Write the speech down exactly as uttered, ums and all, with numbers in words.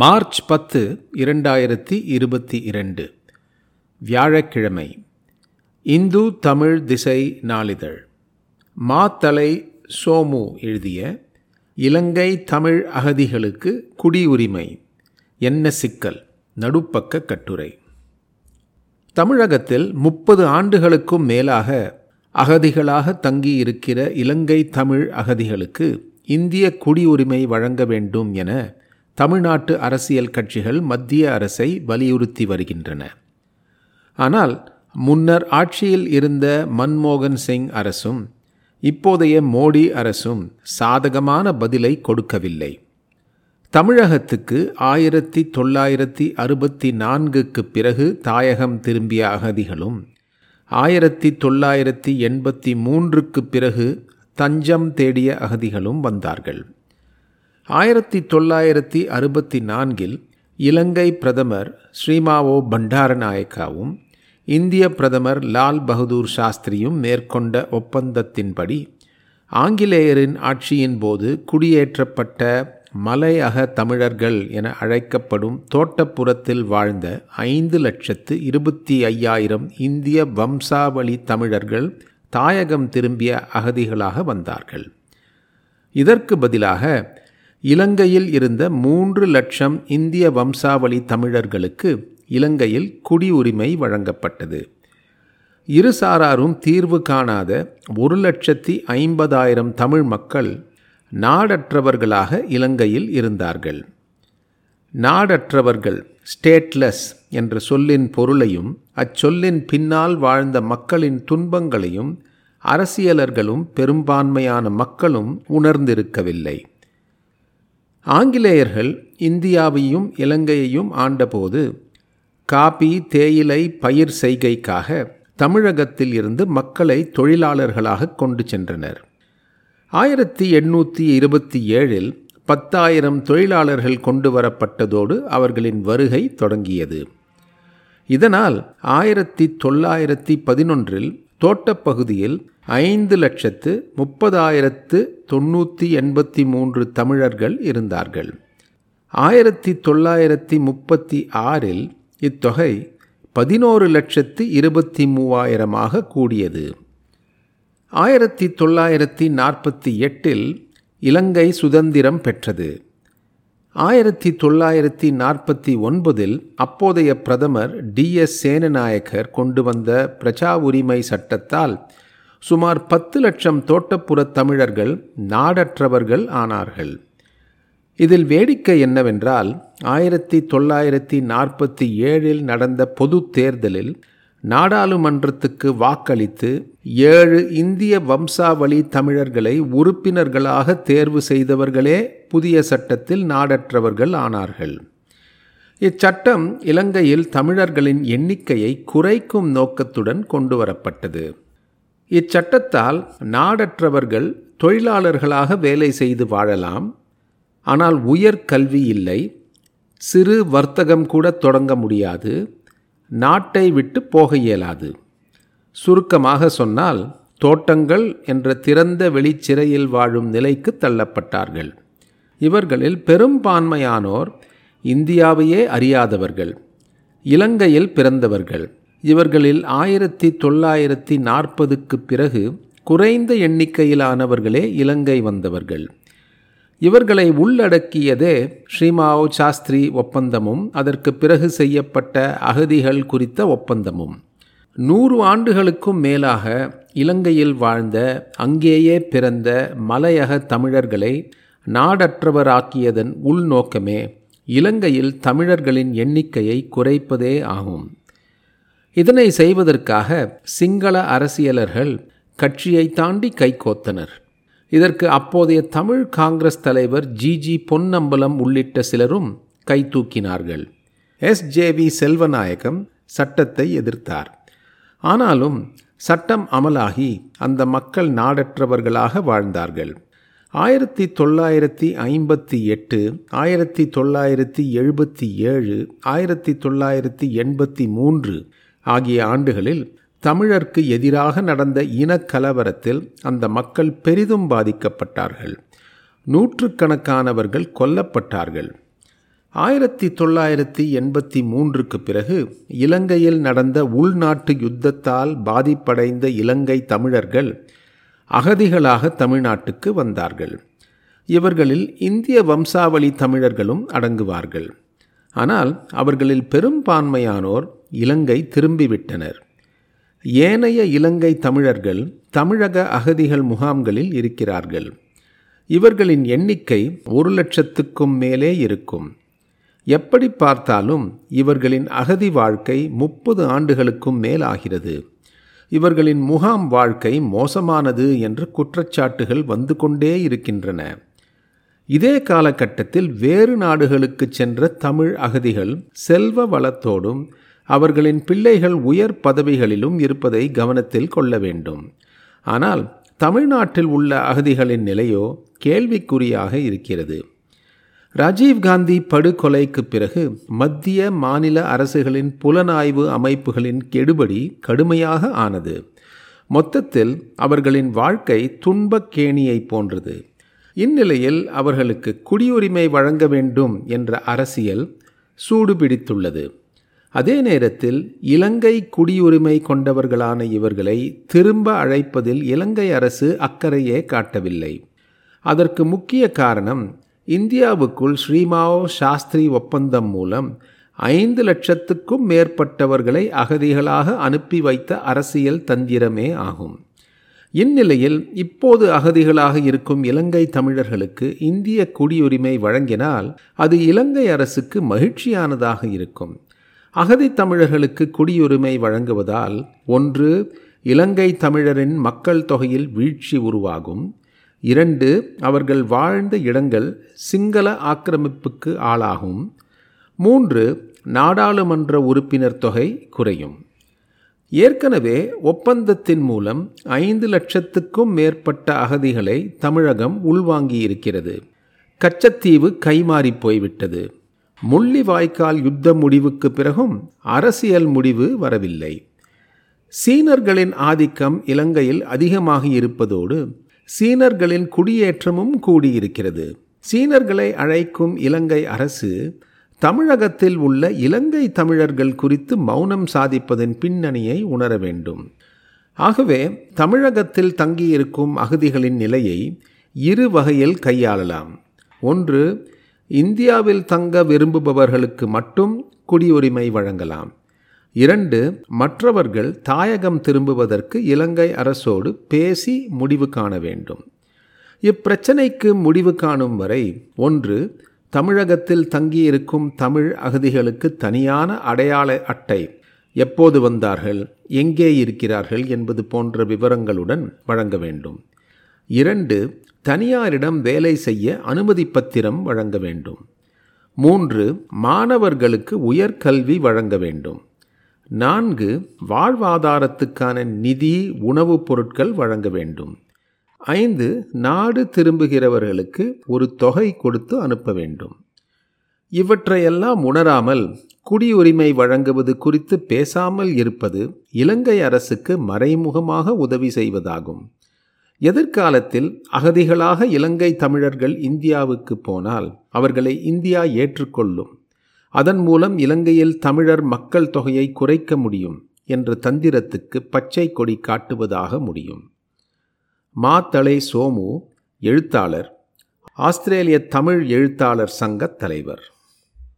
March பத்து இரண்டாயிரத்தி இருபத்தி இரண்டு வியாழக்கிழமை. இந்து தமிழ் திசை நாளிதழ். மாத்தளை சோமு எழுதிய இலங்கை தமிழ் அகதிகளுக்கு குடியுரிமை என்ன சிக்கல்? நடுப்பக்கக் கட்டுரை. தமிழகத்தில் முப்பது ஆண்டுகளுக்கும் மேலாக அகதிகளாக தங்கியிருக்கிற இலங்கை தமிழ் அகதிகளுக்கு இந்திய குடியுரிமை வழங்க வேண்டும் என தமிழ்நாட்டு அரசியல் கட்சிகள் மத்திய அரசை வலியுறுத்தி வருகின்றன. ஆனால் முன்னர் ஆட்சியில் இருந்த மன்மோகன் சிங் அரசும் இப்போதைய மோடி அரசும் சாதகமான பதிலை கொடுக்கவில்லை. தமிழகத்துக்கு ஆயிரத்தி தொள்ளாயிரத்தி அறுபத்தி நான்குக்கு பிறகு தாயகம் திரும்பிய அகதிகளும் ஆயிரத்தி தொள்ளாயிரத்தி எண்பத்தி மூன்றுக்கு பிறகு தஞ்சம் தேடிய அகதிகளும் வந்தார்கள். ஆயிரத்தி தொள்ளாயிரத்தி அறுபத்தி நான்கில் இலங்கை பிரதமர் ஸ்ரீமாவோ பண்டாரநாயக்காவும் இந்திய பிரதமர் லால் பகதூர் சாஸ்திரியும் மேற்கொண்ட ஒப்பந்தத்தின்படி ஆங்கிலேயரின் ஆட்சியின் போது குடியேற்றப்பட்ட மலையக தமிழர்கள் என அழைக்கப்படும் தோட்டப்புறத்தில் வாழ்ந்த ஐந்து லட்சத்து இருபத்தி ஐயாயிரம் இந்திய வம்சாவளி தமிழர்கள் தாயகம் திரும்பிய அகதிகளாக வந்தார்கள். இதற்கு பதிலாக இலங்கையில் இருந்த மூன்று லட்சம் இந்திய வம்சாவளி தமிழர்களுக்கு இலங்கையில் குடியுரிமை வழங்கப்பட்டது. இருசாராரும் தீர்வு காணாத ஒரு லட்சத்தி ஐம்பதாயிரம் தமிழ் மக்கள் நாடற்றவர்களாக இலங்கையில் இருந்தார்கள். நாடற்றவர்கள், ஸ்டேட்லெஸ் என்ற சொல்லின் பொருளையும் அச்சொல்லின் பின்னால் வாழ்ந்த மக்களின் துன்பங்களையும் அரசியலர்களும் பெரும்பான்மையான மக்களும் உணர்ந்திருக்கவில்லை. ஆங்கிலேயர்கள் இந்தியாவையும் இலங்கையையும் ஆண்டபோது காபி, தேயிலை பயிர் செய்கைக்காக தமிழகத்தில் இருந்து மக்களை தொழிலாளர்களாக கொண்டு சென்றனர். ஆயிரத்தி எண்ணூற்றி இருபத்தி ஏழில் பத்தாயிரம் தொழிலாளர்கள் கொண்டு வரப்பட்டதோடு அவர்களின் வருகை தொடங்கியது. இதனால் ஆயிரத்தி தொள்ளாயிரத்தி பதினொன்றில் தோட்டப்பகுதியில் ஐந்து லட்சத்து முப்பதாயிரத்து தொண்ணூற்றி எண்பத்தி மூன்று தமிழர்கள் இருந்தார்கள். ஆயிரத்தி தொள்ளாயிரத்தி முப்பத்தி ஆறில் இத்தொகை பதினோரு லட்சத்து இருபத்தி மூவாயிரமாக கூடியது. ஆயிரத்தி தொள்ளாயிரத்தி நாற்பத்தி எட்டில் இலங்கை சுதந்திரம் பெற்றது. ஆயிரத்தி தொள்ளாயிரத்தி நாற்பத்தி ஒன்பதில் அப்போதைய பிரதமர் டி எஸ் சேனநாயகர் கொண்டு வந்த பிரஜா உரிமை சட்டத்தால் சுமார் பத்து லட்சம் தோட்டப்புற தமிழர்கள் நாடற்றவர்கள் ஆனார்கள். இதில் வேடிக்கை என்னவென்றால் ஆயிரத்தி தொள்ளாயிரத்தி நாற்பத்தி ஏழில் நடந்த பொது தேர்தலில் நாடாளுமன்றத்துக்கு வாக்களித்து ஏழு இந்திய வம்சாவளி தமிழர்களை உறுப்பினர்களாக தேர்வு செய்தவர்களே புதிய சட்டத்தில் நாடற்றவர்கள் ஆனார்கள். இச்சட்டம் இலங்கையில் தமிழர்களின் எண்ணிக்கையை குறைக்கும் நோக்கத்துடன் கொண்டு வரப்பட்டது. இச்சட்டத்தால் நாடற்றவர்கள் தொழிலாளர்களாக வேலை செய்து வாழலாம், ஆனால் உயர்கல்வி இல்லை, சிறு வர்த்தகம் கூட தொடங்க முடியாது, நாட்டை விட்டு போக இயலாது. சுருக்கமாக சொன்னால் தோட்டங்கள் என்ற திறந்த வெளிச்சிறையில் வாழும் நிலைக்கு தள்ளப்பட்டார்கள். இவர்களில் பெரும்பான்மையானோர் இந்தியாவையே அறியாதவர்கள், இலங்கையில் பிறந்தவர்கள். இவர்களில் ஆயிரத்தி தொள்ளாயிரத்தி நாற்பதுக்கு பிறகு குறைந்த எண்ணிக்கையிலானவர்களே இலங்கை வந்தவர்கள். இவர்களை உள்ளடக்கியதே ஸ்ரீமாவோ சாஸ்திரி ஒப்பந்தமும் அதற்கு பிறகு செய்யப்பட்ட அகதிகள் குறித்த ஒப்பந்தமும். நூறு ஆண்டுகளுக்கும் மேலாக இலங்கையில் வாழ்ந்த, அங்கேயே பிறந்த மலையக தமிழர்களை நாடற்றவராக்கியதன் உள்நோக்கமே இலங்கையில் தமிழர்களின் எண்ணிக்கையை குறைப்பதே ஆகும். இதனை செய்வதற்காக சிங்கள அரசியலர்கள் கட்சியை தாண்டி கைகோத்தனர். இதற்கு அப்போதைய தமிழ் காங்கிரஸ் தலைவர் ஜிஜி பொன்னம்பலம் உள்ளிட்ட சிலரும் கைதூக்கினார்கள். எஸ் ஜே வி செல்வநாயகம் சட்டத்தை எதிர்த்தார். ஆனாலும் சட்டம் அமலாகி அந்த மக்கள் நாடற்றவர்களாக வாழ்ந்தார்கள். ஆயிரத்தி தொள்ளாயிரத்தி ஐம்பத்தி எட்டு, ஆயிரத்தி தொள்ளாயிரத்தி எழுபத்தி ஏழு, ஆயிரத்தி தொள்ளாயிரத்தி எண்பத்தி மூன்று ஆகிய ஆண்டுகளில் தமிழருக்கு எதிராக நடந்த இனக்கலவரத்தில் அந்த மக்கள் பெரிதும் பாதிக்கப்பட்டார்கள். நூற்றுக்கணக்கானவர்கள் கொல்லப்பட்டார்கள். ஆயிரத்தி தொள்ளாயிரத்தி எண்பத்தி மூன்றுக்கு பிறகு இலங்கையில் நடந்த உள்நாட்டு யுத்தத்தால் பாதிப்படைந்த இலங்கை தமிழர்கள் அகதிகளாக தமிழ்நாட்டுக்கு வந்தார்கள். இவர்களில் இந்திய வம்சாவளி தமிழர்களும் அடங்குவார்கள். ஆனால் அவர்களில் பெரும்பான்மையானோர் இலங்கை திரும்பிவிட்டனர். ஏனைய இலங்கை தமிழர்கள் தமிழக அகதிகள் முகாம்களில் இருக்கிறார்கள். இவர்களின் எண்ணிக்கை ஒரு லட்சத்துக்கும் மேலே இருக்கும். எப்படி பார்த்தாலும் இவர்களின் அகதி வாழ்க்கை முப்பது ஆண்டுகளுக்கும் மேல் ஆகிறது. இவர்களின் முகாம் வாழ்க்கை மோசமானது என்று குற்றச்சாட்டுகள் வந்து கொண்டே இருக்கின்றன. இதே காலகட்டத்தில் வேறு நாடுகளுக்கு சென்ற தமிழ் அகதிகள் செல்வ வளத்தோடும் அவர்களின் பிள்ளைகள் உயர் பதவிகளிலும் இருப்பதை கவனத்தில் கொள்ள வேண்டும். ஆனால் தமிழ்நாட்டில் உள்ள அகதிகளின் நிலையோ கேள்விக்குறியாக இருக்கிறது. ராஜீவ்காந்தி படுகொலைக்கு பிறகு மத்திய மாநில அரசுகளின் புலனாய்வு அமைப்புகளின் கெடுபடி கடுமையாக ஆனது. மொத்தத்தில் அவர்களின் வாழ்க்கை துன்பக்கேணியை போன்றது. இந்நிலையில் அவர்களுக்கு குடியுரிமை வழங்க வேண்டும் என்ற அரசியல் சூடுபிடித்துள்ளது. அதே நேரத்தில் இலங்கை குடியுரிமை கொண்டவர்களான இவர்களை திரும்ப அழைப்பதில் இலங்கை அரசு அக்கறையே காட்டவில்லை. அதற்கு முக்கிய காரணம், இந்தியாவுக்குள் ஸ்ரீமாவோ சாஸ்திரி ஒப்பந்தம் மூலம் ஐந்து லட்சத்துக்கும் மேற்பட்டவர்களை அகதிகளாக அனுப்பி வைத்த அரசியல் தந்திரமே ஆகும். இந்நிலையில் இப்போது அகதிகளாக இருக்கும் இலங்கை தமிழர்களுக்கு இந்திய குடியுரிமை வழங்கினால் அது இலங்கை அரசுக்கு மகிழ்ச்சியானதாக இருக்கும். அகதி தமிழர்களுக்கு குடியுரிமை வழங்குவதால் ஒன்று, இலங்கை தமிழரின் மக்கள் தொகையில் வீழ்ச்சி உருவாகும். இரண்டு, அவர்கள் வாழ்ந்த இடங்கள் சிங்கள ஆக்கிரமிப்புக்கு ஆளாகும். மூன்று, நாடாளுமன்ற உறுப்பினர் தொகை குறையும். ஏற்கனவே ஒப்பந்தத்தின் மூலம் ஐந்து லட்சத்துக்கும் மேற்பட்ட அகதிகளை தமிழகம் உள்வாங்கியிருக்கிறது. கச்சத்தீவு கைமாறி போய்விட்டது. முள்ளிவாய்க்கால் யுத்த முடிவுக்கு பிறகும் அரசியல் முடிவு வரவில்லை. சீனர்களின் ஆதிக்கம் இலங்கையில் அதிகமாக இருப்பதோடு சீனர்களின் குடியேற்றமும் கூடியிருக்கிறது. சீனர்களை அழைக்கும் இலங்கை அரசு தமிழகத்தில் உள்ள இலங்கை தமிழர்கள் குறித்து மௌனம் சாதிப்பதன் பின்னணியை உணர வேண்டும். ஆகவே தமிழகத்தில் தங்கியிருக்கும் அகதிகளின் நிலையை இரு வகையில் கையாளலாம். ஒன்று, இந்தியாவில் தங்க விரும்புபவர்களுக்கு மட்டும் குடியுரிமை வழங்கலாம். இரண்டு, மற்றவர்கள் தாயகம் திரும்புவதற்கு இலங்கை அரசோடு பேசி முடிவு காண வேண்டும். இப்பிரச்சினைக்கு முடிவு காணும் வரை ஒன்று, தமிழகத்தில் தங்கியிருக்கும் தமிழ் அகதிகளுக்கு தனியான அடையாள அட்டை, எப்போது வந்தார்கள், எங்கே இருக்கிறார்கள் என்பது போன்ற விவரங்களுடன் வழங்க வேண்டும். இரண்டு, தனியாரிடம் வேலை செய்ய அனுமதி பத்திரம் வழங்க வேண்டும். மூன்று, மாணவர்களுக்கு உயர்கல்வி வழங்க வேண்டும். நான்கு, வாழ்வாதாரத்துக்கான நிதி, உணவுப் பொருட்கள் வழங்க வேண்டும். ஐந்து, நாடு திரும்புகிறவர்களுக்கு ஒரு தொகை கொடுத்து அனுப்ப வேண்டும். இவற்றையெல்லாம் உணராமல் குடியுரிமை வழங்குவது குறித்து பேசாமல் இருப்பது இலங்கை அரசுக்கு மறைமுகமாக உதவி செய்வதாகும். எதிர்காலத்தில் அகதிகளாக இலங்கை தமிழர்கள் இந்தியாவுக்கு போனால் அவர்களை இந்தியா ஏற்றுக்கொள்ளும். அதன் மூலம் இலங்கையில் தமிழர் மக்கள் தொகையை குறைக்க முடியும் என்ற தந்திரத்துக்கு பச்சை கொடி காட்டுவதாக முடியும். மாத்தளை சோமு, எழுத்தாளர், ஆஸ்திரேலிய தமிழ் எழுத்தாளர் சங்கத் தலைவர்.